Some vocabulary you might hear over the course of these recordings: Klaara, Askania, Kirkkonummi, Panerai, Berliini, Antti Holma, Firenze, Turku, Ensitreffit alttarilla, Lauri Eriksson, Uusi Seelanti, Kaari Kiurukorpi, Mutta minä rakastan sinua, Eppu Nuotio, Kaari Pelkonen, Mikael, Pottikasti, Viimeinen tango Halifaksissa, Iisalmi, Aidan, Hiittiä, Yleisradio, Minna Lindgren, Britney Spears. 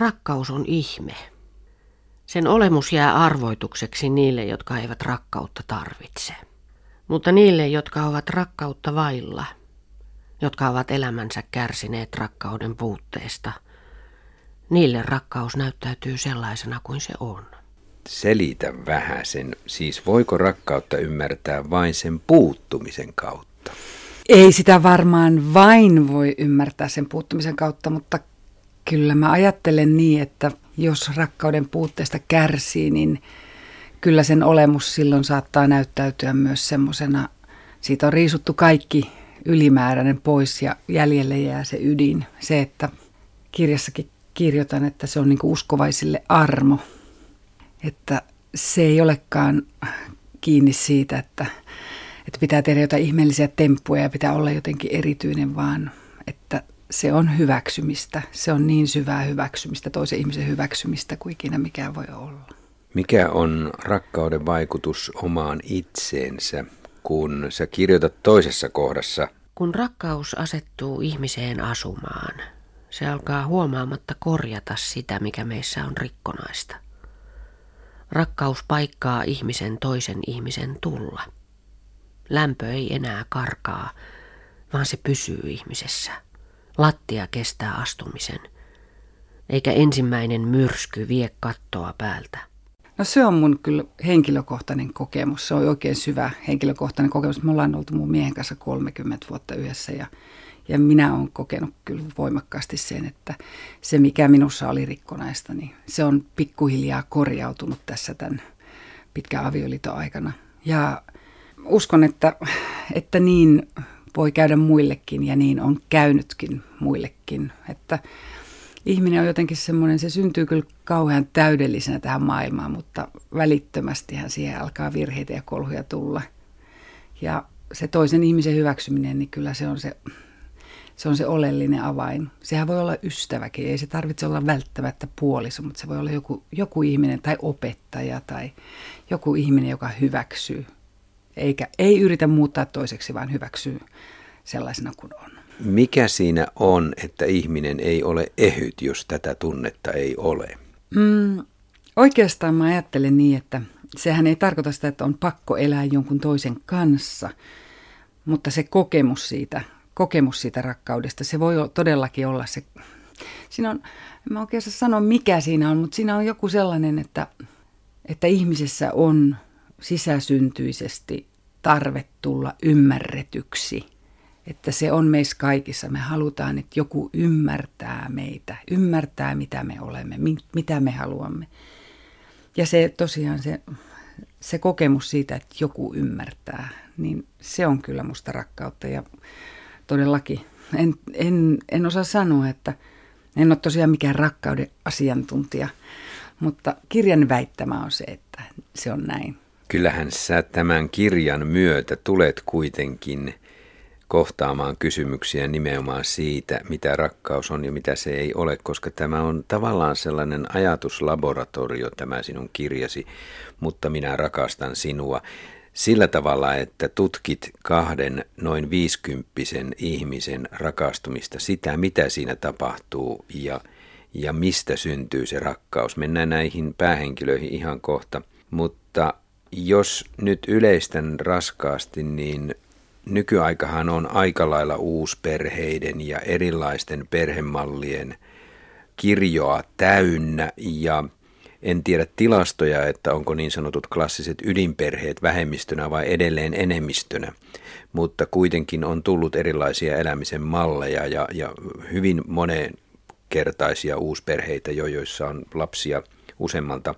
Rakkaus on ihme. Sen olemus jää arvoitukseksi niille, jotka eivät rakkautta tarvitse. Mutta niille, jotka ovat rakkautta vailla, jotka ovat elämänsä kärsineet rakkauden puutteesta, niille rakkaus näyttäytyy sellaisena kuin se on. Selitä vähän sen. Siis voiko rakkautta ymmärtää vain sen puuttumisen kautta? Ei sitä varmaan vain voi ymmärtää sen puuttumisen kautta, mutta kyllä mä ajattelen niin, että jos rakkauden puutteesta kärsii, niin kyllä sen olemus silloin saattaa näyttäytyä myös semmoisena. Siitä on riisuttu kaikki ylimääräinen pois ja jäljelle jää se ydin. Se, että kirjassakin kirjoitan, että se on niin kuin uskovaisille armo. Että se ei olekaan kiinni siitä, että pitää tehdä jotain ihmeellisiä temppuja ja pitää olla jotenkin erityinen, vaan että se on hyväksymistä. Se on niin syvää hyväksymistä, toisen ihmisen hyväksymistä kuin ikinä mikään voi olla. Mikä on rakkauden vaikutus omaan itseensä, kun sä kirjoitat toisessa kohdassa? Kun rakkaus asettuu ihmiseen asumaan, se alkaa huomaamatta korjata sitä, mikä meissä on rikkonaista. Rakkaus paikkaa ihmisen toisen ihmisen tulla. Lämpö ei enää karkaa, vaan se pysyy ihmisessä. Lattia kestää astumisen, eikä ensimmäinen myrsky vie kattoa päältä. No se on mun kyllä henkilökohtainen kokemus. Se on oikein syvä henkilökohtainen kokemus. Me ollaan oltu mun miehen kanssa 30 vuotta yhdessä ja minä olen kokenut kyllä voimakkaasti sen, että se mikä minussa oli rikkonaista, niin se on pikkuhiljaa korjautunut tässä tämän pitkän avioliiton aikana. Ja uskon, että niin voi käydä muillekin ja niin on käynytkin muillekin, että ihminen on jotenkin semmoinen, se syntyy kyllä kauhean täydellisenä tähän maailmaan, mutta välittömästihän siihen alkaa virheitä ja kolhuja tulla. Ja se toisen ihmisen hyväksyminen, niin kyllä se on se oleellinen avain. Sehän voi olla ystäväkin, ei se tarvitse olla välttämättä puoliso, mutta se voi olla joku ihminen tai opettaja tai joku ihminen, joka hyväksyy. Ei yritä muuttaa toiseksi, vaan hyväksyy sellaisena kuin on. Mikä siinä on, että ihminen ei ole ehyt, jos tätä tunnetta ei ole? Oikeastaan mä ajattelen niin, että sehän ei tarkoita sitä, että on pakko elää jonkun toisen kanssa, mutta se kokemus siitä rakkaudesta, se voi todellakin olla se. Siinä on, mä oikeastaan sanon mikä siinä on, mutta siinä on joku sellainen, että ihmisessä on sisäsyntyisesti tarve tulla ymmärretyksi. Että se on meissä kaikissa. Me halutaan, että joku ymmärtää meitä, ymmärtää mitä me olemme, mitä me haluamme. Ja se tosiaan se kokemus siitä, että joku ymmärtää, niin se on kyllä musta rakkautta. Ja todellakin en osaa sanoa, että en ole tosiaan mikään rakkauden asiantuntija, mutta kirjan väittämä on se, että se on näin. Kyllähän sä tämän kirjan myötä tulet kuitenkin kohtaamaan kysymyksiä nimenomaan siitä, mitä rakkaus on ja mitä se ei ole, koska tämä on tavallaan sellainen ajatuslaboratorio, tämä sinun kirjasi, Mutta minä rakastan sinua, sillä tavalla, että tutkit kahden noin 50 ihmisen rakastumista, sitä mitä siinä tapahtuu ja mistä syntyy se rakkaus. Mennään näihin päähenkilöihin ihan kohta, mutta jos nyt yleistän raskaasti, niin nykyaikahan on aika lailla uusperheiden ja erilaisten perhemallien kirjoa täynnä ja en tiedä tilastoja, että onko niin sanotut klassiset ydinperheet vähemmistönä vai edelleen enemmistönä, mutta kuitenkin on tullut erilaisia elämisen malleja ja hyvin monenkertaisia uusperheitä, joissa on lapsia useammalta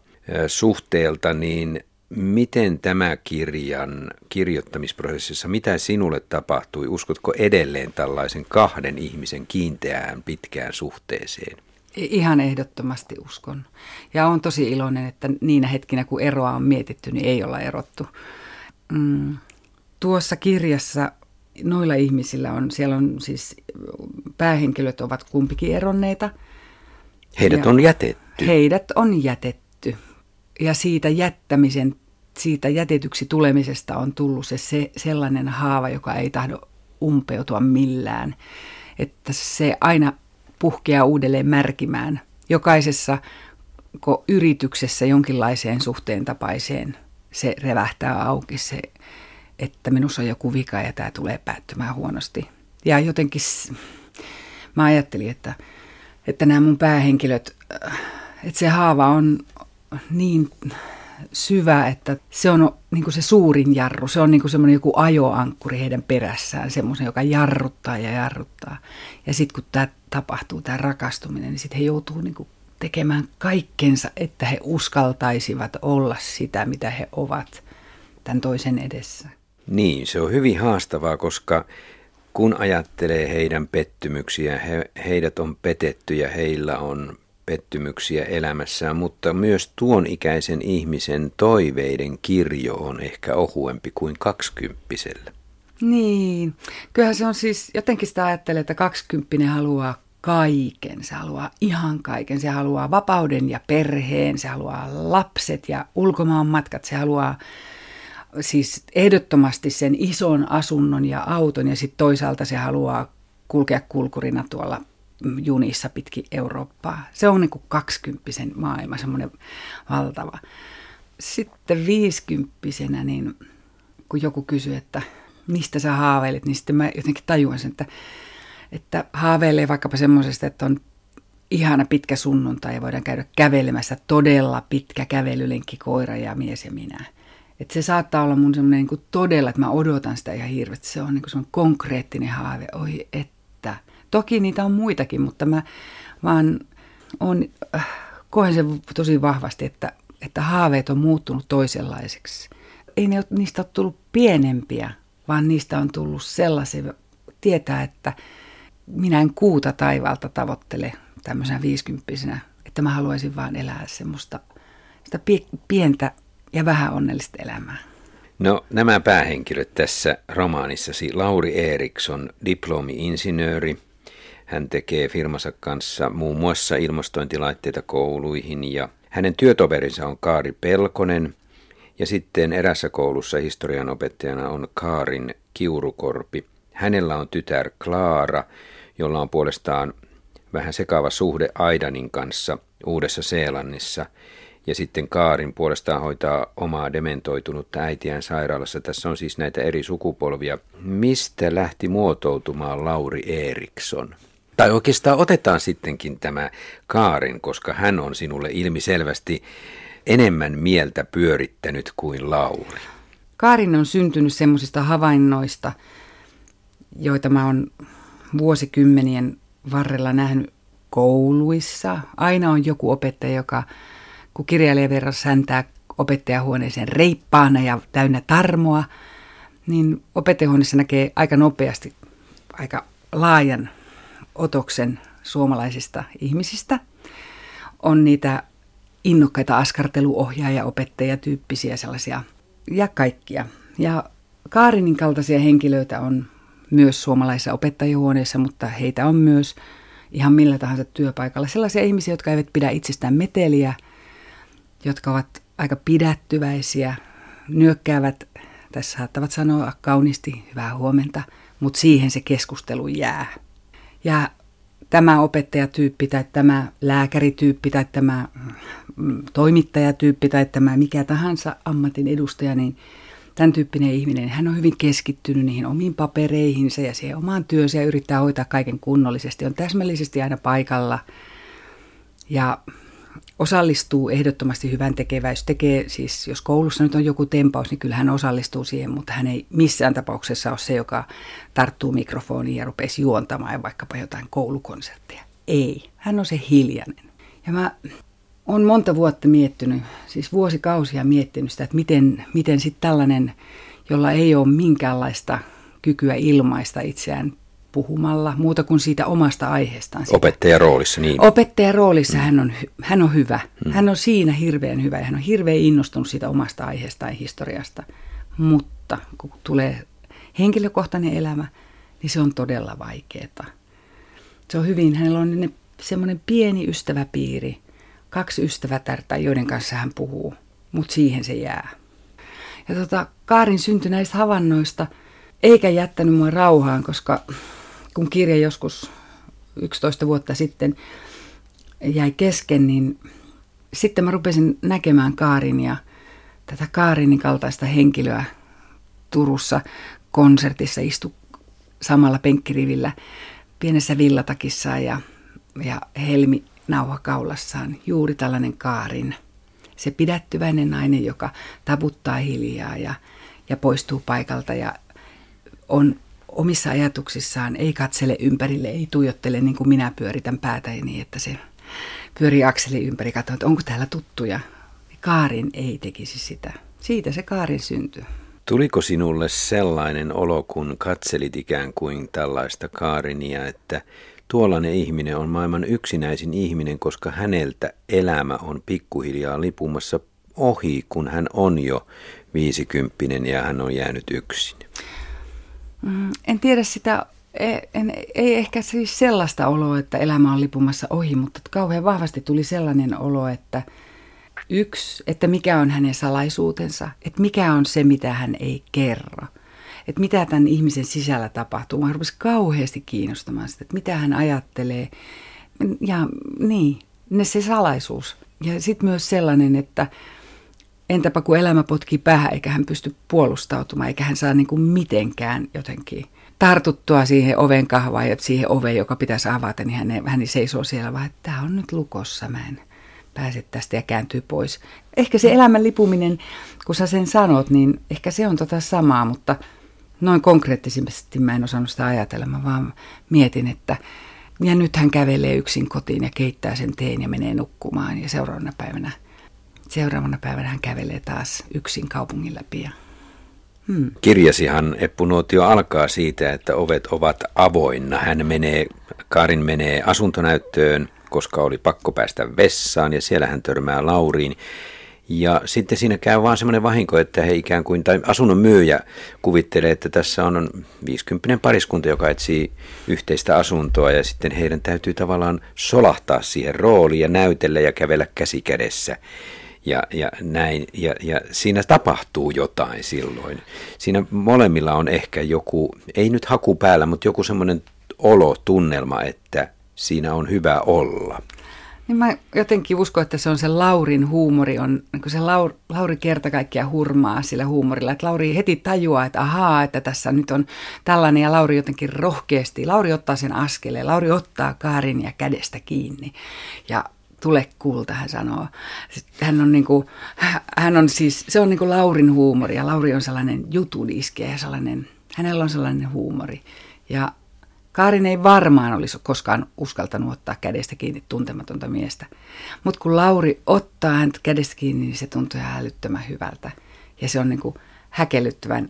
suhteelta, niin miten tämä kirjan kirjoittamisprosessissa, mitä sinulle tapahtui? Uskotko edelleen tällaisen kahden ihmisen kiinteään pitkään suhteeseen? Ihan ehdottomasti uskon. Ja olen tosi iloinen, että niinä hetkinä kun eroa on mietitty, niin ei olla erottu. Tuossa kirjassa noilla ihmisillä on, siellä on siis päähenkilöt ovat kumpikin eronneita. Heidät on jätetty. Ja siitä jätetyksi tulemisesta on tullut se sellainen haava, joka ei tahdo umpeutua millään. Että se aina puhkeaa uudelleen märkimään jokaisessa yrityksessä jonkinlaiseen suhteen tapaiseen se revähtää auki se, että minussa on joku vika ja tämä tulee päättymään huonosti. Ja jotenkin mä ajattelin, että nämä mun päähenkilöt, että se haava on niin syvä, että se on niin kuin se suurin jarru. Se on niin kuin semmoinen joku ajoankkuri heidän perässään, semmoisen, joka jarruttaa ja jarruttaa. Ja sitten kun tämä tapahtuu, tämä rakastuminen, niin sitten he joutuu niin kuin tekemään kaikkensa, että he uskaltaisivat olla sitä, mitä he ovat tämän toisen edessä. Niin, se on hyvin haastavaa, koska kun ajattelee heidän pettymyksiä, heidät on petetty ja heillä on pettymyksiä elämässään, mutta myös tuon ikäisen ihmisen toiveiden kirjo on ehkä ohuempi kuin 20-vuotiaalla. Niin, kyllähän se on siis, jotenkin sitä ajattelee, että 20-vuotias haluaa kaiken, se haluaa ihan kaiken, se haluaa vapauden ja perheen, se haluaa lapset ja ulkomaanmatkat, se haluaa siis ehdottomasti sen ison asunnon ja auton ja sitten toisaalta se haluaa kulkea kulkurina tuolla junissa pitkin Eurooppaa. Se on niin kuin 20-vuotiaan maailma, semmoinen valtava. Sitten 50-vuotiaana, niin kun joku kysyy, että mistä sä haaveilet, niin sitten mä jotenkin tajuan sen, että haaveilee vaikkapa semmoisesta, että on ihana pitkä sunnuntai ja voidaan käydä kävelemässä, todella pitkä kävelylenkki, koira ja mies ja minä. Että se saattaa olla mun semmoinen niin kuin todella, että mä odotan sitä ihan hirveästi. Se on niin kuin semmoinen konkreettinen haave. Oi että. Toki niitä on muitakin, mutta mä vaan koen sen tosi vahvasti, että haaveet on muuttunut toisenlaiseksi. Ei niistä ole tullut pienempiä, vaan niistä on tullut sellaisia, tietää, että minä en kuuta taivaalta tavoittele tämmöisenä 50-vuotiaana, että mä haluaisin vaan elää semmoista sitä pientä ja vähän onnellista elämää. No nämä päähenkilöt tässä romaanissasi, Lauri Eriksson, diplomi-insinööri. Hän tekee firmansa kanssa muun muassa ilmastointilaitteita kouluihin ja hänen työtoverinsa on Kaari Pelkonen. Ja sitten erässä koulussa historianopettajana on Kaarin Kiurukorpi. Hänellä on tytär Klaara, jolla on puolestaan vähän sekava suhde Aidanin kanssa Uudessa Seelannissa. Ja sitten Kaarin puolestaan hoitaa omaa dementoitunutta äitiään sairaalassa. Tässä on siis näitä eri sukupolvia. Mistä lähti muotoutumaan Lauri Eriksson? Tai oikeastaan otetaan sittenkin tämä Kaarin, koska hän on sinulle ilmiselvästi enemmän mieltä pyörittänyt kuin Lauri. Kaarin on syntynyt semmoisista havainnoista, joita mä oon vuosikymmenien varrella nähnyt kouluissa. Aina on joku opettaja, joka kun kirjailijaverran säntää opettajahuoneeseen reippaana ja täynnä tarmoa, niin opettajahuoneessa näkee aika nopeasti aika laajan otoksen suomalaisista ihmisistä. On niitä innokkaita askarteluohjaaja-opettajatyyppisiä sellaisia ja kaikkia. Ja Kaarinin kaltaisia henkilöitä on myös suomalaisissa opettajahuoneissa, mutta heitä on myös ihan millä tahansa työpaikalla. Sellaisia ihmisiä, jotka eivät pidä itsestään meteliä, jotka ovat aika pidättyväisiä, nyökkäävät, tässä saattavat sanoa kauniisti hyvää huomenta, mutta siihen se keskustelu jää. Ja tämä opettajatyyppi tai tämä lääkärityyppi tai tämä toimittajatyyppi tai tämä mikä tahansa ammatin edustaja, niin tämän tyyppinen ihminen, hän on hyvin keskittynyt niihin omiin papereihinsä ja siihen omaan työnsä ja yrittää hoitaa kaiken kunnollisesti, on täsmällisesti aina paikalla ja osallistuu ehdottomasti hyvän tekeväys. Tekee siis, jos koulussa nyt on joku tempaus, niin kyllä hän osallistuu siihen, mutta hän ei missään tapauksessa ole se, joka tarttuu mikrofoniin ja rupeisi juontamaan vaikkapa jotain koulukonserttia. Ei, hän on se hiljainen. Ja mä oon monta vuotta miettinyt, siis vuosikausia miettinyt sitä, että miten sitten tällainen, jolla ei ole minkäänlaista kykyä ilmaista itseään puhumalla, muuta kuin siitä omasta aiheestaan. Opettajaroolissa, niin. Opettajaroolissa hän on hyvä. Mm. Hän on siinä hirveän hyvä ja hän on hirveän innostunut siitä omasta aiheestaan ja historiasta. Mutta kun tulee henkilökohtainen elämä, niin se on todella vaikeaa. Se on hyvin, hänellä on semmoinen pieni ystäväpiiri, kaksi ystävätärtä, joiden kanssa hän puhuu, mutta siihen se jää. Ja Kaarin syntyi näistä havainnoista, eikä jättänyt mua rauhaan, koska kun kirja joskus 11 vuotta sitten jäi kesken, niin sitten mä rupesin näkemään Kaarin ja tätä Kaarin kaltaista henkilöä Turussa konsertissa, istui samalla penkkirivillä pienessä villatakissaan ja helmi nauhakaulassaan, juuri tällainen Kaarin. Se pidättyväinen nainen, joka taputtaa hiljaa ja poistuu paikalta ja on omissa ajatuksissaan, ei katsele ympärille, ei tuijottele niin kuin minä pyöritän päätäni niin, että se pyörii akseli ympäri, katsoo, että onko täällä tuttuja. Kaarin ei tekisi sitä. Siitä se Kaarin syntyi. Tuliko sinulle sellainen olo, kun katselit ikään kuin tällaista Kaarinia, että tuollainen ihminen on maailman yksinäisin ihminen, koska häneltä elämä on pikkuhiljaa lipumassa ohi, kun hän on jo 50 ja hän on jäänyt yksin? En tiedä sitä, ei ehkä siis sellaista oloa, että elämä on lipumassa ohi, mutta kauhean vahvasti tuli sellainen olo, että että mikä on hänen salaisuutensa, että mikä on se, mitä hän ei kerro. Että mitä tämän ihmisen sisällä tapahtuu. Mä rupesin kauheasti kiinnostamaan sitä, että mitä hän ajattelee. Ja niin, se salaisuus. Ja sitten myös sellainen, että entäpä kun elämä potkii päähän, eikä hän pysty puolustautumaan, eikä hän saa niin kuin mitenkään jotenkin tartuttua siihen oven kahvaan ja siihen oveen, joka pitäisi avata, niin hän seisoo siellä vaan, että tämä on nyt lukossa, mä en pääse tästä ja kääntyy pois. Ehkä se elämän lipuminen, kun sä sen sanot, niin ehkä se on samaa, mutta noin konkreettisesti mä en osannut sitä ajatella, mä vaan mietin, että ja nyt hän kävelee yksin kotiin ja keittää sen teen ja menee nukkumaan. Ja seuraavana päivänä hän kävelee taas yksin kaupungin läpi. Kirjasihan Eppu Nuotio alkaa siitä, että ovet ovat avoinna. Kaarin menee asuntonäyttöön, koska oli pakko päästä vessaan ja siellä hän törmää Lauriin. Ja sitten siinä käy vaan semmoinen vahinko, että he ikään kuin, tai asunnon myyjä kuvittelee, että tässä on 50 pariskunta, joka etsii yhteistä asuntoa ja sitten heidän täytyy tavallaan solahtaa siihen rooliin ja näytellä ja kävellä käsi kädessä. Ja näin, ja siinä tapahtuu jotain silloin. Siinä molemmilla on ehkä joku, ei nyt haku päällä, mutta joku semmoinen olotunnelma, että siinä on hyvä olla. Niin mä jotenkin uskon, että se on se Laurin huumori, Lauri kerta kaikkiaan hurmaa sillä huumorilla, että Lauri heti tajuaa, että ahaa, että tässä nyt on tällainen ja Lauri jotenkin rohkeasti, Lauri ottaa sen askeleen, Lauri ottaa Kaarin ja kädestä kiinni ja tule kulta, hän sanoo. Se on niin kuin Laurin huumori ja Lauri on sellainen jutudiske ja hänellä on sellainen huumori ja Kaarin ei varmaan olisi koskaan uskaltanut ottaa kädestä kiinni tuntematonta miestä, mutta kun Lauri ottaa häntä kädestä kiinni, niin se tuntuu ihan älyttömän hyvältä. Ja se on niin kuin häkellyttävän,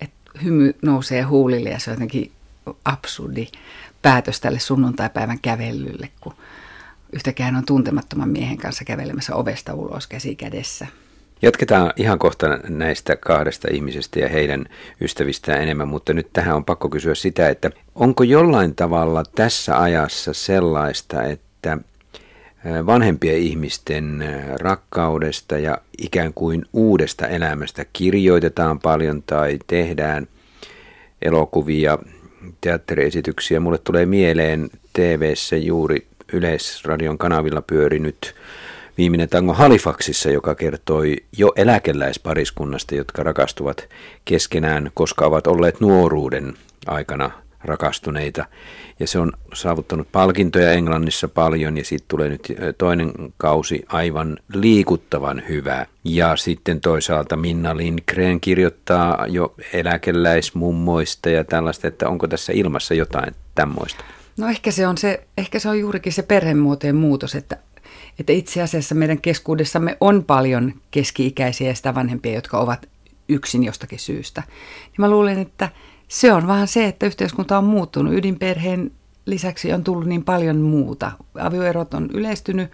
että hymy nousee huulille ja se on jotenkin absurdi päätös tälle sunnuntaipäivän kävelylle, kun yhtäkään on tuntemattoman miehen kanssa kävelemässä ovesta ulos käsi kädessä. Jatketaan ihan kohta näistä kahdesta ihmisestä ja heidän ystävistään enemmän, mutta nyt tähän on pakko kysyä sitä, että onko jollain tavalla tässä ajassa sellaista, että vanhempien ihmisten rakkaudesta ja ikään kuin uudesta elämästä kirjoitetaan paljon tai tehdään elokuvia, teatteriesityksiä. Mulle tulee mieleen TV:ssä juuri Yleisradion kanavilla pyörinyt Viimeinen tango Halifaksissa, joka kertoi jo eläkeläispariskunnasta, jotka rakastuvat keskenään, koska ovat olleet nuoruuden aikana rakastuneita. Ja se on saavuttanut palkintoja Englannissa paljon ja siitä tulee nyt toinen kausi aivan liikuttavan hyvä. Ja sitten toisaalta Minna Lindgren kirjoittaa jo eläkeläismummoista ja tällaista, että onko tässä ilmassa jotain tämmöistä? No ehkä se on juurikin se perhemuotojen muutos, että itse asiassa meidän keskuudessamme on paljon keski-ikäisiä ja sitä vanhempia, jotka ovat yksin jostakin syystä. Ja mä luulen, että se on vaan se, että yhteiskunta on muuttunut. Ydinperheen lisäksi on tullut niin paljon muuta. Avioerot on yleistynyt.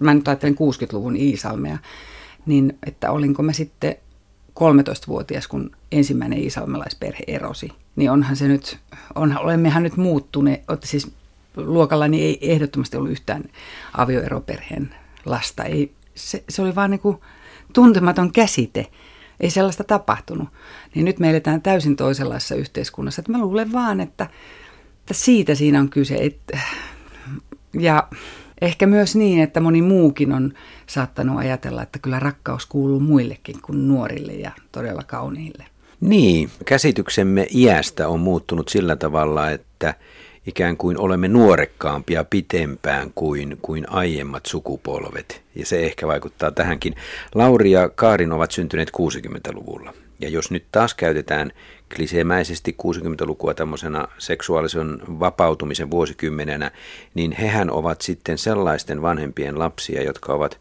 Mä nyt ajattelen 60-luvun Iisalmea, niin että olinko mä sitten 13-vuotias, kun ensimmäinen iisalmelaisperhe erosi. Niin onhan se nyt, olemmehan nyt muuttuneet, siis luokallani ei ehdottomasti ollut yhtään avioeroperheen lasta. Se oli vaan niin kuin tuntematon käsite. Ei sellaista tapahtunut. Niin nyt me eletään täysin toisenlaisessa yhteiskunnassa. Että mä luulen vaan, että siitä siinä on kyse. Ja Ehkä myös niin, että moni muukin on saattanut ajatella, että kyllä rakkaus kuuluu muillekin kuin nuorille ja todella kauniille. Niin, käsityksemme iästä on muuttunut sillä tavalla, että ikään kuin olemme nuorekkaampia pitempään kuin aiemmat sukupolvet. Ja se ehkä vaikuttaa tähänkin. Lauri ja Kaarin ovat syntyneet 60-luvulla. Ja jos nyt taas käytetään kliseemäisesti 60-lukua tämmöisenä seksuaalisen vapautumisen vuosikymmenenä, niin hehän ovat sitten sellaisten vanhempien lapsia, jotka ovat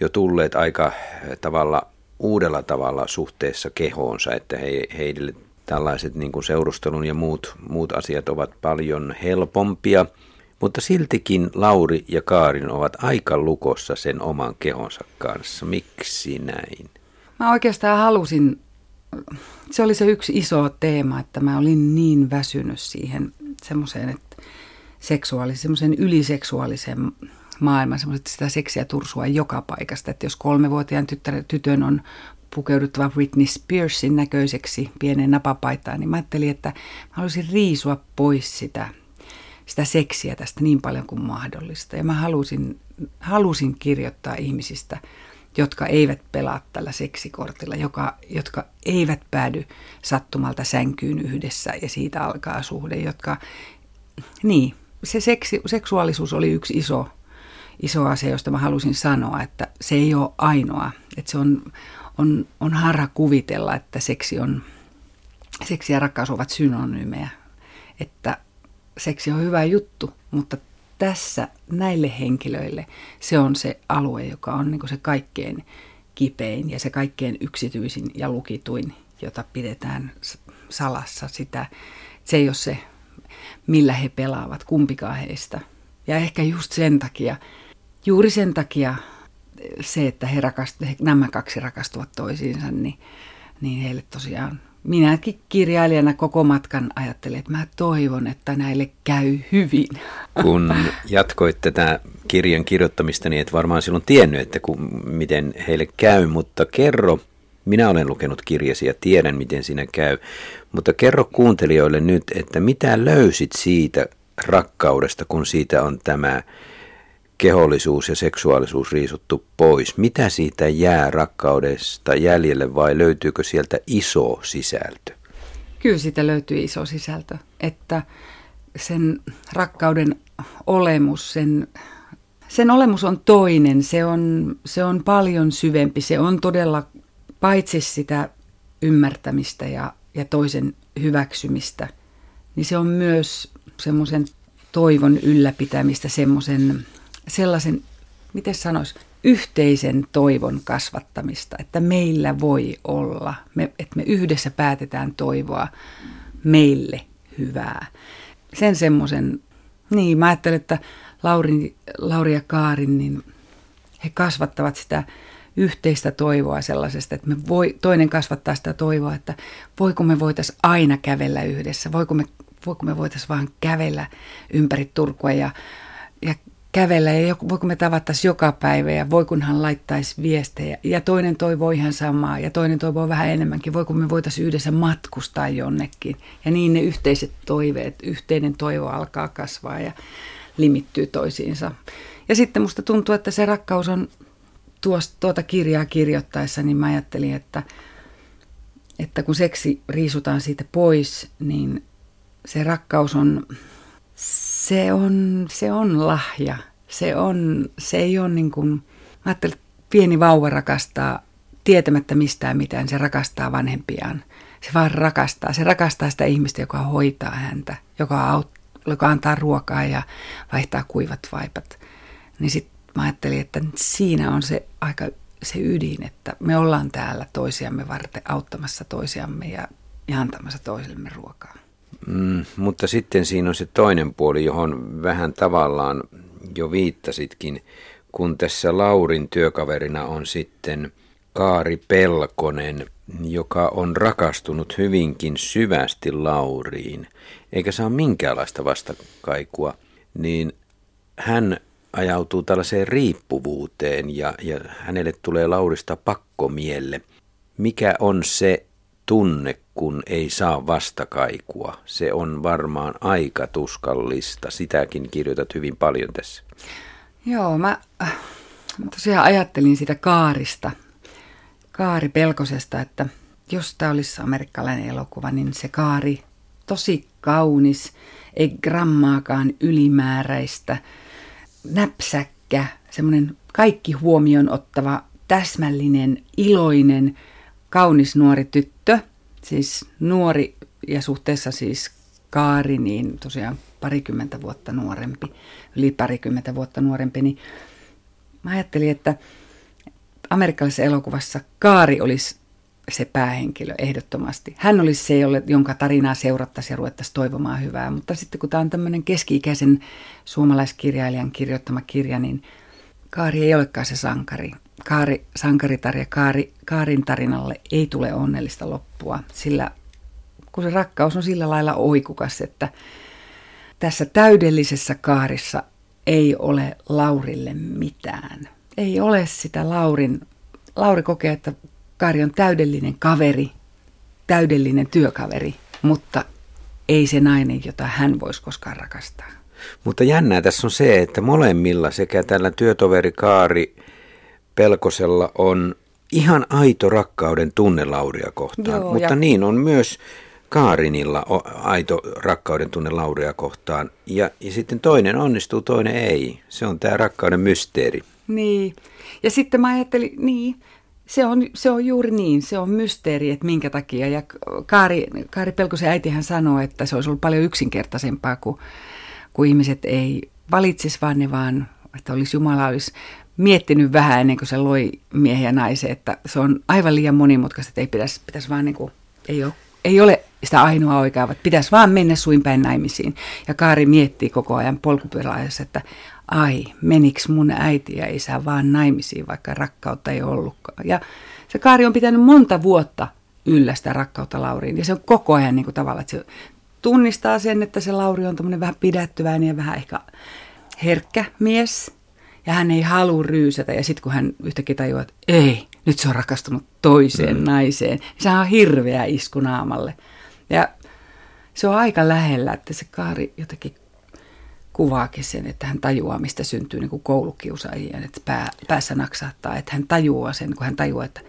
jo tulleet aika tavalla uudella tavalla suhteessa kehoonsa, että heille tällaiset niin kuin seurustelun ja muut asiat ovat paljon helpompia, mutta siltikin Lauri ja Kaarin ovat aika lukossa sen oman kehonsa kanssa. Miksi näin? Mä oikeastaan halusin, se oli se yksi iso teema, että mä olin niin väsynyt siihen semmoiseen, että semmoiseen yliseksuaaliseen maailmaan, semmoisesta sitä seksiä tursua joka paikasta, että jos 3-vuotiaan tytön on pukeuduttava Britney Spearsin näköiseksi pienen napapaitaan, niin mä ajattelin, että mä halusin riisua pois sitä seksiä tästä niin paljon kuin mahdollista. Ja mä halusin kirjoittaa ihmisistä, jotka eivät pelaa tällä seksikortilla, jotka eivät päädy sattumalta sänkyyn yhdessä ja siitä alkaa suhde, seksuaalisuus oli yksi iso asia, josta mä halusin sanoa, että se ei ole ainoa, että se on harha kuvitella, että seksi ja rakkaus ovat synonyymejä, että seksi on hyvä juttu, mutta tässä näille henkilöille se on se alue, joka on niin kuin se kaikkein kipein ja se kaikkein yksityisin ja lukituin, jota pidetään salassa sitä. Se ei ole se, millä he pelaavat, kumpikaan heistä. Ja ehkä juuri sen takia se, että nämä kaksi rakastuvat toisiinsa, niin heille tosiaan. Minäkin kirjailijana koko matkan ajattelin, että mä toivon, että näille käy hyvin. Kun jatkoit tätä kirjan kirjoittamista, niin et varmaan silloin tiennyt, että miten heille käy, mutta kerro. Minä olen lukenut kirjasi ja tiedän, miten siinä käy, mutta kerro kuuntelijoille nyt, että mitä löysit siitä rakkaudesta, kun siitä on tämä kehollisuus ja seksuaalisuus riisuttu pois. Mitä siitä jää rakkaudesta jäljelle vai löytyykö sieltä iso sisältö? Kyllä siitä löytyy iso sisältö, että sen rakkauden olemus, sen olemus on toinen, se on paljon syvempi, se on todella paitsi sitä ymmärtämistä ja toisen hyväksymistä, niin se on myös semmoisen toivon ylläpitämistä, sellaisen, miten sanoisi, yhteisen toivon kasvattamista, että meillä voi olla, että me yhdessä päätetään toivoa meille hyvää. Sen semmoisen, niin mä ajattelen, että Lauri ja Kaarin, niin he kasvattavat sitä yhteistä toivoa sellaisesta, että toinen kasvattaa sitä toivoa, että voiko me voitaisiin aina kävellä yhdessä, voiko me voitaisiin vaan kävellä ympäri Turkua ja kävellä ja voiko me tavattaisiin joka päivä ja voikunhan laittaisi viestejä ja toinen toivoo ihan samaa ja toinen toivoo vähän enemmänkin, voiko me voitaisiin yhdessä matkustaa jonnekin ja niin ne yhteiset toiveet, yhteinen toivo alkaa kasvaa ja limittyy toisiinsa. Ja sitten musta tuntuu, että se rakkaus on tuota kirjaa kirjoittaessa, niin mä ajattelin, että kun seksi riisutaan siitä pois, niin se rakkaus on, se on lahja. Se ei ole niin kuin, mä ajattelin, että pieni vauva rakastaa tietämättä mistään mitään, se rakastaa vanhempiaan. Se vaan rakastaa. Se rakastaa sitä ihmistä, joka hoitaa häntä, joka antaa ruokaa ja vaihtaa kuivat vaipat. Niin sit mä ajattelin, että siinä on se aika se ydin, että me ollaan täällä toisiamme varten, auttamassa toisiamme ja antamassa toisillemme ruokaa. Mutta sitten siinä on se toinen puoli, johon vähän tavallaan jo viittasitkin, kun tässä Laurin työkaverina on sitten Kaari Pelkonen, joka on rakastunut hyvinkin syvästi Lauriin, eikä saa minkäänlaista vastakaikua, niin hän ajautuu tällaiseen riippuvuuteen ja hänelle tulee Laurista pakkomielle. Mikä on se tunne, kun ei saa vastakaikua? Se on varmaan aika tuskallista. Sitäkin kirjoitat hyvin paljon tässä. Joo, mä tosiaan ajattelin sitä Kaarista, Kaari Pelkosesta, että jos tämä olisi amerikkalainen elokuva, niin se Kaari, tosi kaunis, ei grammaakaan ylimääräistä, näpsäkkä, semmoinen kaikki huomioon ottava, täsmällinen, iloinen, kaunis nuori tyttö, siis nuori ja suhteessa siis Kaari, niin tosiaan parikymmentä vuotta nuorempi, yli 20 vuotta nuorempi, niin mä ajattelin, että amerikkalaisessa elokuvassa Kaari olisi se päähenkilö ehdottomasti. Hän olisi se, jonka tarinaa seurattaisiin ja ruvettaisiin toivomaan hyvää, mutta sitten kun tämä on tämmöinen keski-ikäisen suomalaiskirjailijan kirjoittama kirja, niin Kaari ei olekaan se sankari. Kaarin tarinalle ei tule onnellista loppua, sillä kun se rakkaus on sillä lailla oikukas, että tässä täydellisessä Kaarissa ei ole Laurille mitään. Ei ole sitä Lauri kokee, että Kaari on täydellinen kaveri, täydellinen työkaveri, mutta ei se nainen, jota hän voisi koskaan rakastaa. Mutta jännää tässä on se, että molemmilla sekä tällä työtoveri Kaari Pelkosella on ihan aito rakkauden tunne Lauria kohtaan, joo, mutta ja niin on myös Kaarinilla aito rakkauden tunne Lauria kohtaan. Ja sitten toinen onnistuu, toinen ei. Se on tämä rakkauden mysteeri. Niin, ja sitten mä ajattelin, niin, se on juuri niin, se on mysteeri, että minkä takia. Ja Kaari Pelkosen äitihän sanoo, että se olisi ollut paljon yksinkertaisempaa, kun ihmiset ei valitsisi, vaan että Jumala olisi miettinyt vähän ennen kuin se loi miehen ja naisen, että se on aivan liian monimutkaista, että ei pitäisi vaan niin kuin, ei ole sitä ainoa oikeaa, vaan pitäisi vaan mennä suin päin naimisiin. Ja Kaari miettii koko ajan polkupyöräajassa, että ai, meniks mun äiti ja isä vaan naimisiin, vaikka rakkautta ei ollutkaan. Ja se Kaari on pitänyt monta vuotta yllä sitä rakkautta Lauriin, ja se on koko ajan niin kuin tavallaan, että se tunnistaa sen, että se Lauri on tämmöinen vähän pidättyväinen ja vähän ehkä herkkä mies. Ja hän ei halua ryysätä, ja sitten kun hän yhtäkkiä tajuaa, että ei, nyt se on rakastunut toiseen naiseen, niin se on hirveä isku naamalle. Ja se on aika lähellä, että se Kaari jotenkin kuvaakin sen, että hän tajuaa, mistä syntyy niin kuin koulukiusaajien, että päässä naksahtaa, että hän tajuaa sen, kun hän tajuaa, että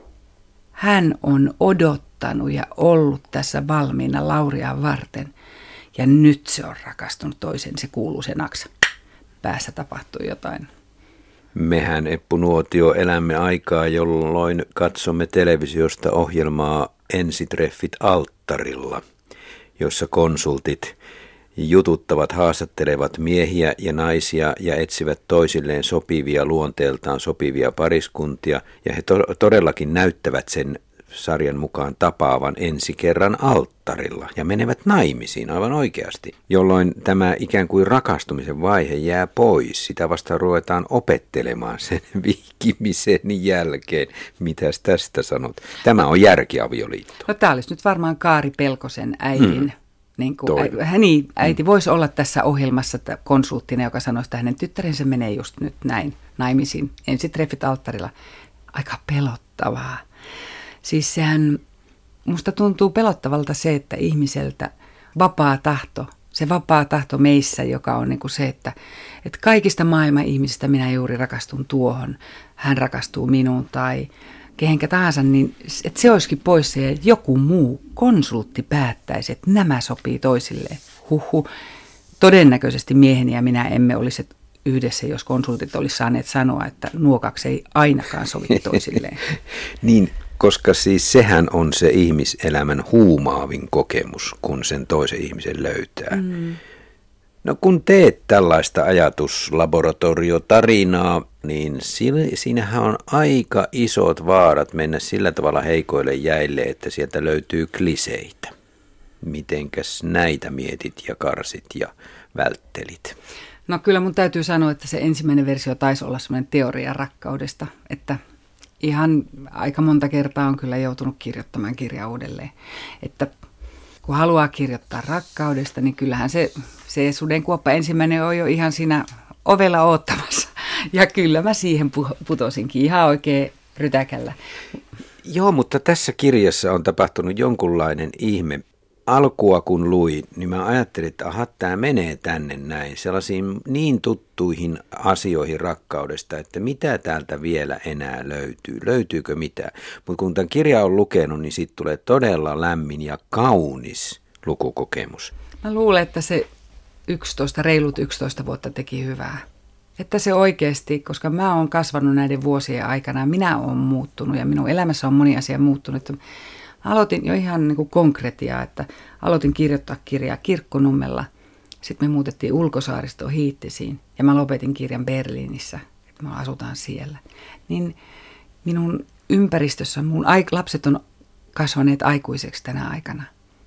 hän on odottanut ja ollut tässä valmiina Lauria varten, ja nyt se on rakastunut toiseen, se kuuluu se naksa. Päässä tapahtuu jotain. Mehän, Eppu Nuotio, elämme aikaa, jolloin katsomme televisiosta ohjelmaa Ensitreffit alttarilla, jossa konsultit jututtavat, haastattelevat miehiä ja naisia ja etsivät toisilleen sopivia, luonteeltaan sopivia pariskuntia. Ja he todellakin näyttävät sen sarjan mukaan tapaavan ensi kerran alttarilla ja menevät naimisiin aivan oikeasti, jolloin tämä ikään kuin rakastumisen vaihe jää pois. Sitä vasta ruvetaan opettelemaan sen vihkimisen jälkeen. Mitäs tästä sanot? Tämä on järkiavioliitto. No tämä olisi nyt varmaan Kaari Pelkosen äidin. Niin äiti voisi olla tässä ohjelmassa konsulttina, joka sanoi, että hänen tyttärensä menee just nyt näin naimisiin. Ensitreffit alttarilla. Aika pelottavaa. Siis sehän, musta tuntuu pelottavalta se, että ihmiseltä se vapaa tahto meissä, joka on niin kuin se, että kaikista maailman ihmisistä minä juuri rakastun tuohon, hän rakastuu minuun tai kehenkä tahansa, niin että se olisikin pois ja joku muu konsultti päättäisi, että nämä sopii toisilleen. Huhhuh, todennäköisesti mieheni ja minä emme olisi yhdessä, jos konsultit olisi saaneet sanoa, että nuo kaksi ei ainakaan sovi toisilleen. Niin. Koska siis sehän on se ihmiselämän huumaavin kokemus, kun sen toisen ihmisen löytää. No kun teet tällaista ajatuslaboratoriotarinaa, niin siinähän on aika isot vaarat mennä sillä tavalla heikoille jäille, että sieltä löytyy kliseitä. Mitenkäs näitä mietit ja karsit ja välttelit? No kyllä mun täytyy sanoa, että se ensimmäinen versio taisi olla semmoinen teoria rakkaudesta, että ihan aika monta kertaa on kyllä joutunut kirjoittamaan kirjaa uudelleen, että kun haluaa kirjoittaa rakkaudesta, niin kyllähän se sudenkuoppa ensimmäinen on jo ihan siinä ovella oottamassa. Ja kyllä mä siihen putosinkin ihan oikein rytäkällä. Joo, mutta tässä kirjassa on tapahtunut jonkunlainen ihme. alkua kun luin, niin mä ajattelin, että aha, tämä menee tänne näin, sellaisiin niin tuttuihin asioihin rakkaudesta, että mitä täältä vielä enää löytyy, löytyykö mitään. Mutta kun tämän kirjan on lukenut, niin siitä tulee todella lämmin ja kaunis lukukokemus. Mä luulen, että se 11 vuotta teki hyvää. Että se oikeasti, koska mä oon kasvanut näiden vuosien aikana, minä oon muuttunut ja minun elämässä on moni asia muuttunut. Aloitin jo ihan niin kuin konkretiaa, että aloitin kirjoittaa kirjaa Kirkkonummella. Sitten me muutettiin Ulkosaaristoon Hiittisiin ja mä lopetin kirjan Berliinissä, että me asutaan siellä. Niin minun ympäristössä, mun lapset on kasvaneet aikuiseksi tänä aikana.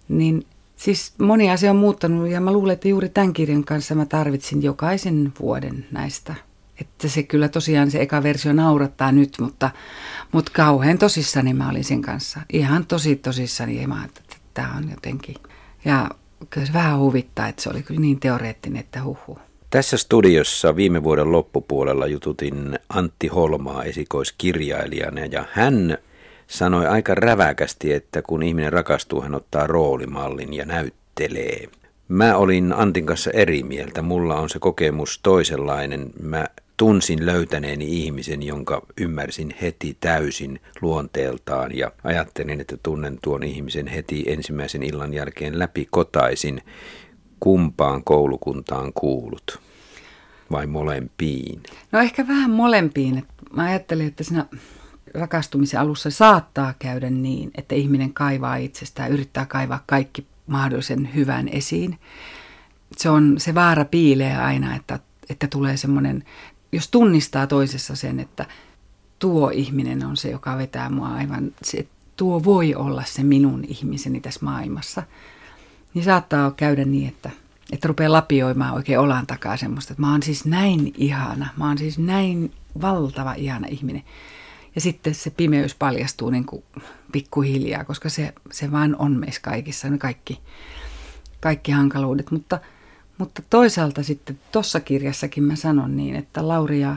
Niin siis moni asia on muuttanut ja mä luulen, että juuri tämän kirjan kanssa mä tarvitsin jokaisen vuoden näistä. Että se kyllä tosiaan se eka versio naurattaa nyt, mutta kauhean tosissani mä olin sen kanssa. Ihan tosissani ja mä ajattelin, että tämä on jotenkin. Ja kyllä se vähän huvittaa, että se oli kyllä niin teoreettinen, että huhu. Tässä studiossa viime vuoden loppupuolella jututin Antti Holmaa esikoiskirjailijana ja hän sanoi aika räväkästi, että kun ihminen rakastuu, hän ottaa roolimallin ja näyttelee. Mä olin Antin kanssa eri mieltä, mulla on se kokemus toisenlainen. Mä tunsin löytäneeni ihmisen, jonka ymmärsin heti täysin luonteeltaan ja ajattelin, että tunnen tuon ihmisen heti ensimmäisen illan jälkeen läpikotaisin. Kumpaan koulukuntaan kuulut vai molempiin? No ehkä vähän molempiin. Mä ajattelin, että siinä rakastumisen alussa saattaa käydä niin, että ihminen kaivaa itsestään, yrittää kaivaa kaikki mahdollisen hyvän esiin. Se vaara piilee aina, että tulee semmoinen, jos tunnistaa toisessa sen, että tuo ihminen on se, joka vetää mua aivan, se, tuo voi olla se minun ihmiseni tässä maailmassa, niin saattaa käydä niin, että rupeaa lapioimaan oikein olan takaa semmoista, että mä oon siis näin ihana, mä oon siis näin valtava ihana ihminen. Ja sitten se pimeys paljastuu niin kuin pikkuhiljaa, koska se vaan on meissä kaikissa, ne kaikki hankaluudet. Mutta toisaalta sitten tuossa kirjassakin mä sanon niin, että Lauri ja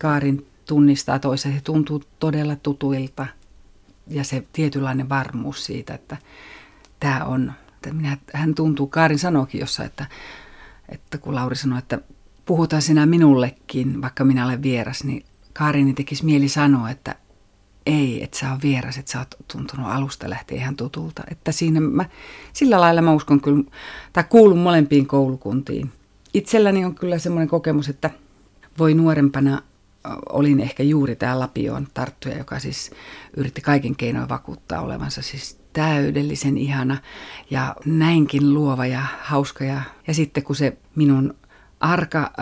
Kaarin tunnistaa toisen. He tuntuu todella tutuilta ja se tietynlainen varmuus siitä, että tämä on. Hän tuntuu, Kaarin sanoikin jossain, että kun Lauri sanoi, että puhutaan sinä minullekin, vaikka minä olen vieras, niin Kaarini tekisi mieli sanoa, että ei, että sä oot vieras, että sä oot tuntunut alusta lähtien ihan tutulta. Että siinä sillä lailla mä uskon kyllä, tai kuulun molempiin koulukuntiin. Itselläni on kyllä semmoinen kokemus, että voi nuorempana olin ehkä juuri tää lapioon tarttuja, joka siis yritti kaiken keinoin vakuuttaa olevansa siis täydellisen ihana ja näinkin luova ja hauska. Ja sitten kun se minun arka,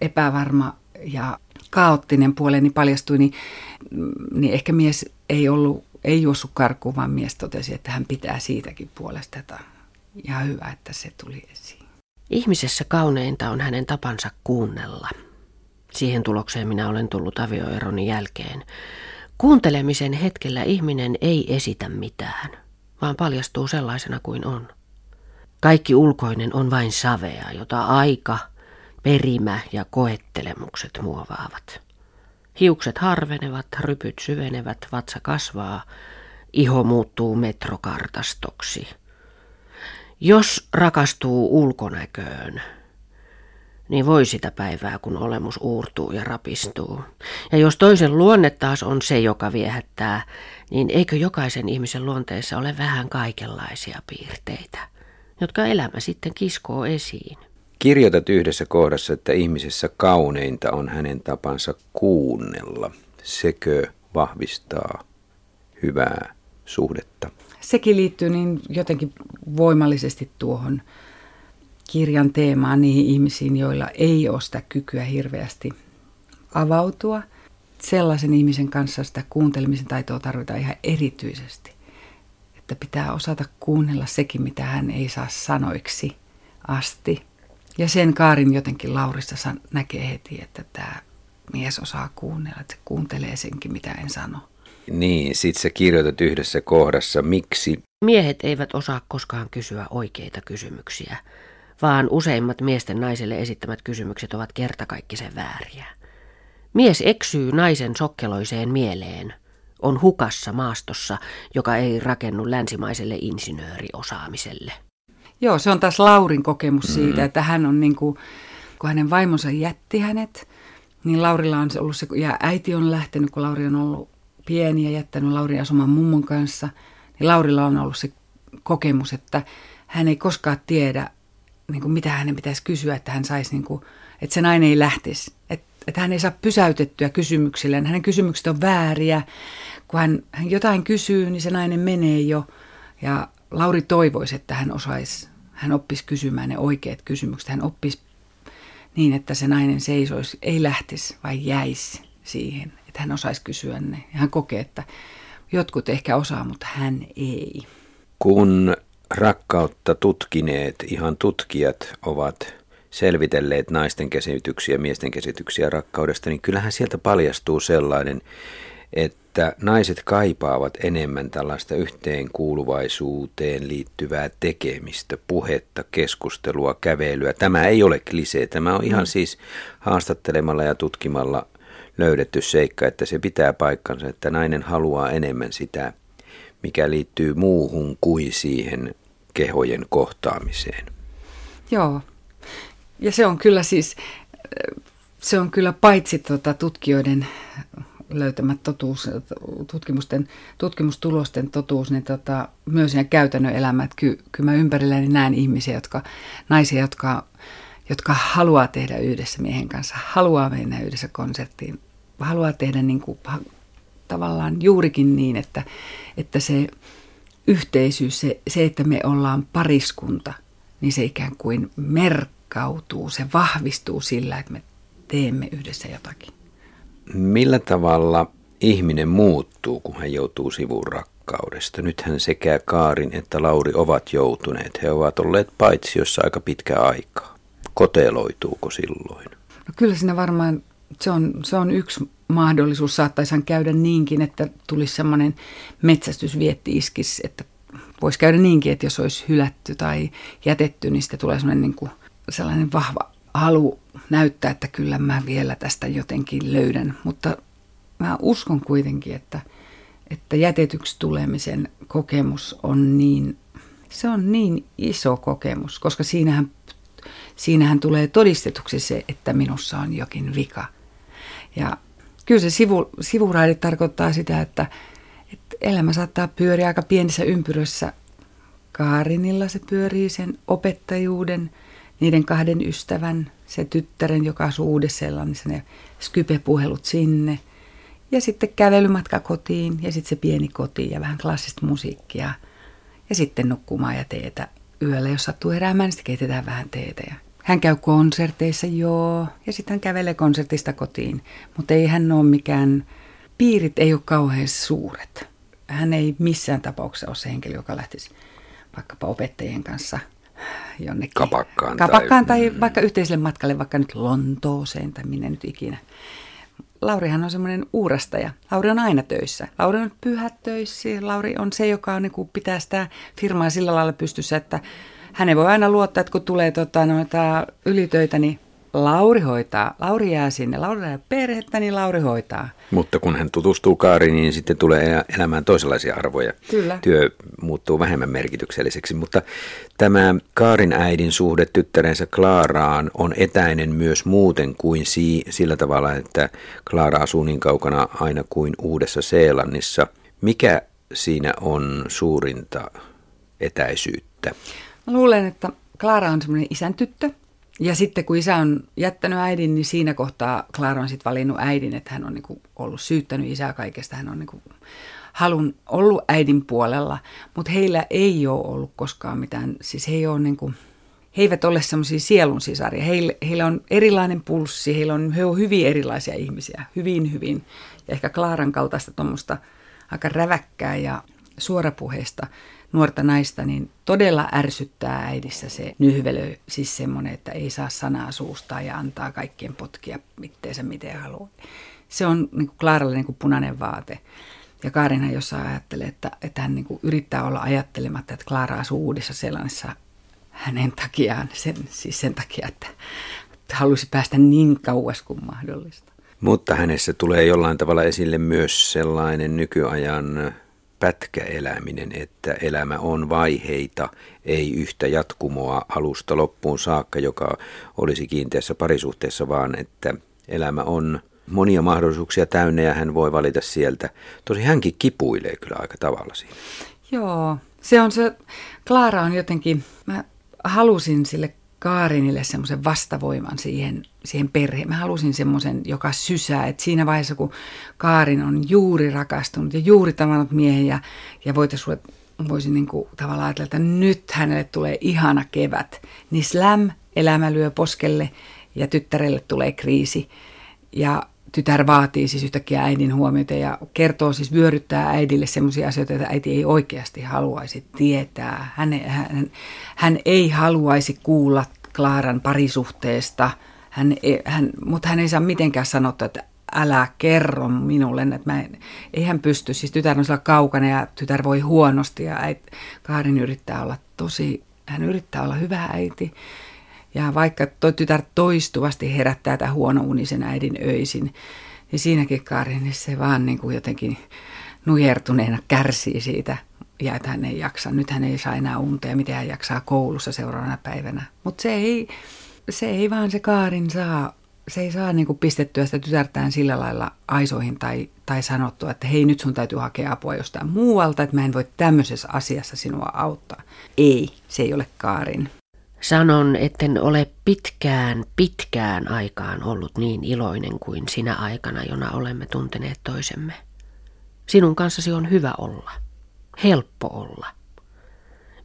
epävarma ja kaoottinen puoleni paljastui, niin ehkä mies ei juossut karkuun, vaan mies totesi, että hän pitää siitäkin puolesta. Ihan hyvä, että se tuli esiin. Ihmisessä kauneinta on hänen tapansa kuunnella. Siihen tulokseen minä olen tullut avioeroni jälkeen. Kuuntelemisen hetkellä ihminen ei esitä mitään, vaan paljastuu sellaisena kuin on. Kaikki ulkoinen on vain savea, jota aika, perimä ja koettelemukset muovaavat. Hiukset harvenevat, rypyt syvenevät, vatsa kasvaa, iho muuttuu metrokartastoksi. Jos rakastuu ulkonäköön, niin voi sitä päivää, kun olemus uurtuu ja rapistuu. Ja jos toisen luonne taas on se, joka viehättää, niin eikö jokaisen ihmisen luonteessa ole vähän kaikenlaisia piirteitä, jotka elämä sitten kiskoo esiin? Kirjoitat yhdessä kohdassa, että ihmisessä kauneinta on hänen tapansa kuunnella. Sekö vahvistaa hyvää suhdetta? Sekin liittyy niin jotenkin voimallisesti tuohon kirjan teemaan, niihin ihmisiin, joilla ei ole sitä kykyä hirveästi avautua. Sellaisen ihmisen kanssa sitä kuuntelemisen taitoa tarvitaan ihan erityisesti. Että pitää osata kuunnella sekin, mitä hän ei saa sanoiksi asti. Ja sen Kaarin jotenkin Laurissa näkee heti, että tämä mies osaa kuunnella, että se kuuntelee senkin, mitä en sano. Niin, sit sä kirjoitat yhdessä kohdassa, miksi? Miehet eivät osaa koskaan kysyä oikeita kysymyksiä, vaan useimmat miesten naisille esittämät kysymykset ovat kertakaikkisen vääriä. Mies eksyy naisen sokkeloiseen mieleen, on hukassa maastossa, joka ei rakennu länsimaiselle insinööriosaamiselle. Joo, se on taas Laurin kokemus siitä, että hän on niin kuin, kun hänen vaimonsa jätti hänet, niin Laurilla on ollut se, ja äiti on lähtenyt, kun Lauri on ollut pieni ja jättänyt Lauri asumaan mummon kanssa, niin Laurilla on ollut se kokemus, että hän ei koskaan tiedä, niin kuin mitä hänen pitäisi kysyä, että hän saisi, niin kuin, että se nainen ei lähtisi, että hän ei saa pysäytettyä kysymyksillään. Hänen kysymykset on vääriä. Kun hän jotain kysyy, niin se nainen menee jo. Ja Lauri toivoisi, että hän oppisi kysymään ne oikeat kysymykset. Hän oppisi niin, että se nainen seisoisi, ei lähtisi, vaan jäisi siihen. Että hän osaisi kysyä ne. Ja hän kokee, että jotkut ehkä osaa, mutta hän ei. Kun rakkautta tutkineet, ihan tutkijat ovat selvitelleet naisten käsityksiä, miesten käsityksiä rakkaudesta, niin kyllähän sieltä paljastuu sellainen, että naiset kaipaavat enemmän tällaista yhteenkuuluvaisuuteen liittyvää tekemistä, puhetta, keskustelua, kävelyä. Tämä ei ole klisee, tämä on ihan siis haastattelemalla ja tutkimalla löydetty seikka, että se pitää paikkansa, että nainen haluaa enemmän sitä, mikä liittyy muuhun kuin siihen kehojen kohtaamiseen. Joo. Ja se on kyllä siis, se on kyllä paitsi tutkijoiden löytämät totuus, tutkimustulosten totuus, niin myös siinä käytännön elämä. Kyllä mä ympärilläni näen ihmisiä, naisia, jotka haluaa tehdä yhdessä miehen kanssa, haluaa mennä yhdessä konserttiin, haluaa tehdä niin kuin, tavallaan juurikin niin, että se yhteisyys, se että me ollaan pariskunta, niin se ikään kuin merkkautuu, se vahvistuu sillä, että me teemme yhdessä jotakin. Millä tavalla ihminen muuttuu, kun hän joutuu sivuun rakkaudesta? Nythän sekä Kaarin että Lauri ovat joutuneet. He ovat olleet paitsiossa aika pitkä aikaa. Koteloituuko silloin? No kyllä siinä varmaan se on yksi mahdollisuus. Saattaisihan käydä niinkin, että tulisi semmoinen metsästysvietti iskisi, että voisi käydä niinkin, että jos olisi hylätty tai jätetty, niin sitten tulee sellainen vahva halu näyttää, että kyllä mä vielä tästä jotenkin löydän. Mutta mä uskon kuitenkin, että jätetyksi tulemisen kokemus on niin iso kokemus, koska siinähän tulee todistetuksi se, että minussa on jokin vika. Ja kyllä se sivuraide tarkoittaa sitä, että elämä saattaa pyöriä aika pienissä ympyröissä. Kaarinilla se pyörii sen opettajuuden, niiden kahden ystävän, se tyttären, joka asuu Uudessa-Seelannissa, ne Skype-puhelut sinne. Ja sitten kävelymatka kotiin ja sitten se pieni koti ja vähän klassista musiikkia. Ja sitten nukkumaan ja teetä yöllä. Jos sattuu heräämään, niin sitten keitetään vähän teetä. Hän käy konserteissa, joo. Ja sitten hän kävelee konsertista kotiin. Mutta ei hän ole mikään, piirit ei ole kauhean suuret. Hän ei missään tapauksessa ole se henkilö, joka lähtisi vaikkapa opettajien kanssa jonnekin kapakkaan tai vaikka yhteiselle matkalle, vaikka nyt Lontooseen tai minne nyt ikinä. Laurihan on semmoinen uurastaja. Lauri on aina töissä. Lauri on pyhät töissä. Lauri on se, joka on, niin kuin pitää sitä firmaa sillä lailla pystyssä, että hän ei voi aina luottaa, että kun tulee noita ylitöitä, niin Lauri hoitaa. Lauri jää sinne. Lauri jää perhettä, niin Lauri hoitaa. Mutta kun hän tutustuu Kaariin, niin sitten tulee elämään toisenlaisia arvoja. Kyllä. Työ muuttuu vähemmän merkitykselliseksi. Mutta tämä Kaarin äidin suhde tyttärensä Klaaraan on etäinen myös muuten kuin sillä tavalla, että Klaara asuu niin kaukana aina kuin Uudessa-Seelannissa. Mikä siinä on suurinta etäisyyttä? Mä luulen, että Klaara on semmoinen isän tyttö. Ja sitten kun isä on jättänyt äidin, niin siinä kohtaa Klaara on sitten valinnut äidin, että hän on niinku ollut syyttänyt isää kaikesta. Hän on niinku ollut äidin puolella, mutta heillä ei ole ollut koskaan mitään, siis he eivät ole semmoisia sielun sisaria. Heillä on erilainen pulssi, he on hyvin erilaisia ihmisiä, hyvin. Ja ehkä Klaaran kaltaista tuommoista aika räväkkää ja suorapuheista nuorta naista, niin todella ärsyttää äidissä se nyhvelö, siis semmoinen, että ei saa sanaa suusta ja antaa kaikkien potkia itteensä miten haluaa. Se on niin Klaaralle niin punainen vaate. Ja Kaarina jossain ajattelee, että hän niin yrittää olla ajattelematta, että Klaara asuu Uudessa-Seelannissa hänen takiaan, sen takia, että halusi päästä niin kauas kuin mahdollista. Mutta hänessä tulee jollain tavalla esille myös sellainen nykyajan pätkäeläminen, että elämä on vaiheita, ei yhtä jatkumoa alusta loppuun saakka, joka olisi kiinteässä parisuhteessa, vaan että elämä on monia mahdollisuuksia täynnä ja hän voi valita sieltä. Tosi hänkin kipuilee kyllä aika tavalla siinä. Joo, se on se, Klaara on jotenkin, mä halusin sille Kaarinille semmoisen vastavoiman siihen perheen. Mä halusin semmoisen, joka sysää, että siinä vaiheessa, kun Kaarin on juuri rakastunut ja juuri tavannut miehen ja voisin niin kuin tavallaan ajatella, että nyt hänelle tulee ihana kevät, niin slam, elämä lyö poskelle ja tyttärelle tulee kriisi ja tytär vaatii siis yhtäkkiä äidin huomiota ja kertoo siis vyöryttää äidille semmoisia asioita, että äiti ei oikeasti haluaisi tietää. Hän ei haluaisi kuulla Klaaran parisuhteesta, mutta hän ei saa mitenkään sanottua, että älä kerro minulle. Että ei hän pysty, siis tytär on siellä kaukana ja tytär voi huonosti ja Kaarin yrittää olla hän yrittää olla hyvä äiti. Ja vaikka tytär toistuvasti herättää tämän huonounisen äidin öisin, niin siinäkin Kaarinissa se vaan niin kuin jotenkin nujertuneena kärsii siitä, ja että hän ei jaksa. Nyt hän ei saa enää unta ja miten hän jaksaa koulussa seuraavana päivänä. Mutta se ei vaan se Kaarin saa, se ei saa niin kuin pistettyä sitä tytärtään sillä lailla aisoihin tai sanottua, että hei nyt sun täytyy hakea apua jostain muualta, että mä en voi tämmöisessä asiassa sinua auttaa. Ei, se ei ole Kaarin. Sanon, etten ole pitkään aikaan ollut niin iloinen kuin sinä aikana, jona olemme tunteneet toisemme. Sinun kanssasi on hyvä olla, helppo olla.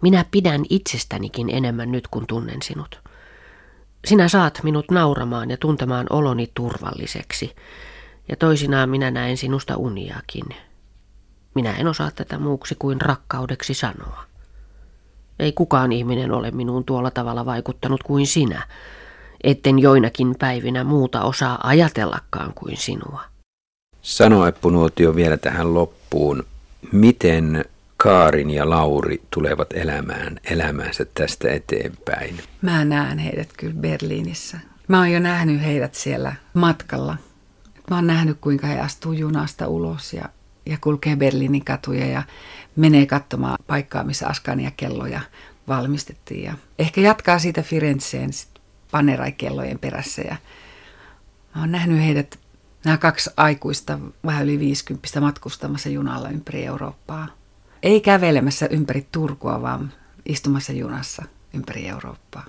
Minä pidän itsestänikin enemmän nyt, kun tunnen sinut. Sinä saat minut nauramaan ja tuntemaan oloni turvalliseksi, ja toisinaan minä näen sinusta uniakin. Minä en osaa tätä muuksi kuin rakkaudeksi sanoa. Ei kukaan ihminen ole minuun tuolla tavalla vaikuttanut kuin sinä, etten joinakin päivinä muuta osaa ajatellakaan kuin sinua. Sano Eppu Nuotio vielä tähän loppuun, miten Kaarin ja Lauri tulevat elämäänsä tästä eteenpäin? Mä näen heidät kyllä Berliinissä. Mä oon jo nähnyt heidät siellä matkalla. Mä oon nähnyt, kuinka he astuu junasta ulos ja kulkee Berliinin katuja ja menee katsomaan paikkaa, missä Askania kelloja valmistettiin. Ja ehkä jatkaa siitä Firenzeen Panerai kellojen perässä. Ja mä oon nähnyt heidät, nämä kaksi aikuista, vähän yli 50 matkustamassa junalla ympäri Eurooppaa. Ei kävelemässä ympäri Turkua, vaan istumassa junassa ympäri Eurooppaa.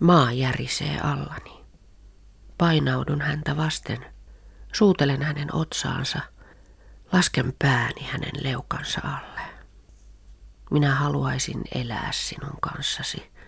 Maa järisee allani. Painaudun häntä vasten. Suutelen hänen otsaansa. Lasken pääni hänen leukansa alle. Minä haluaisin elää sinun kanssasi.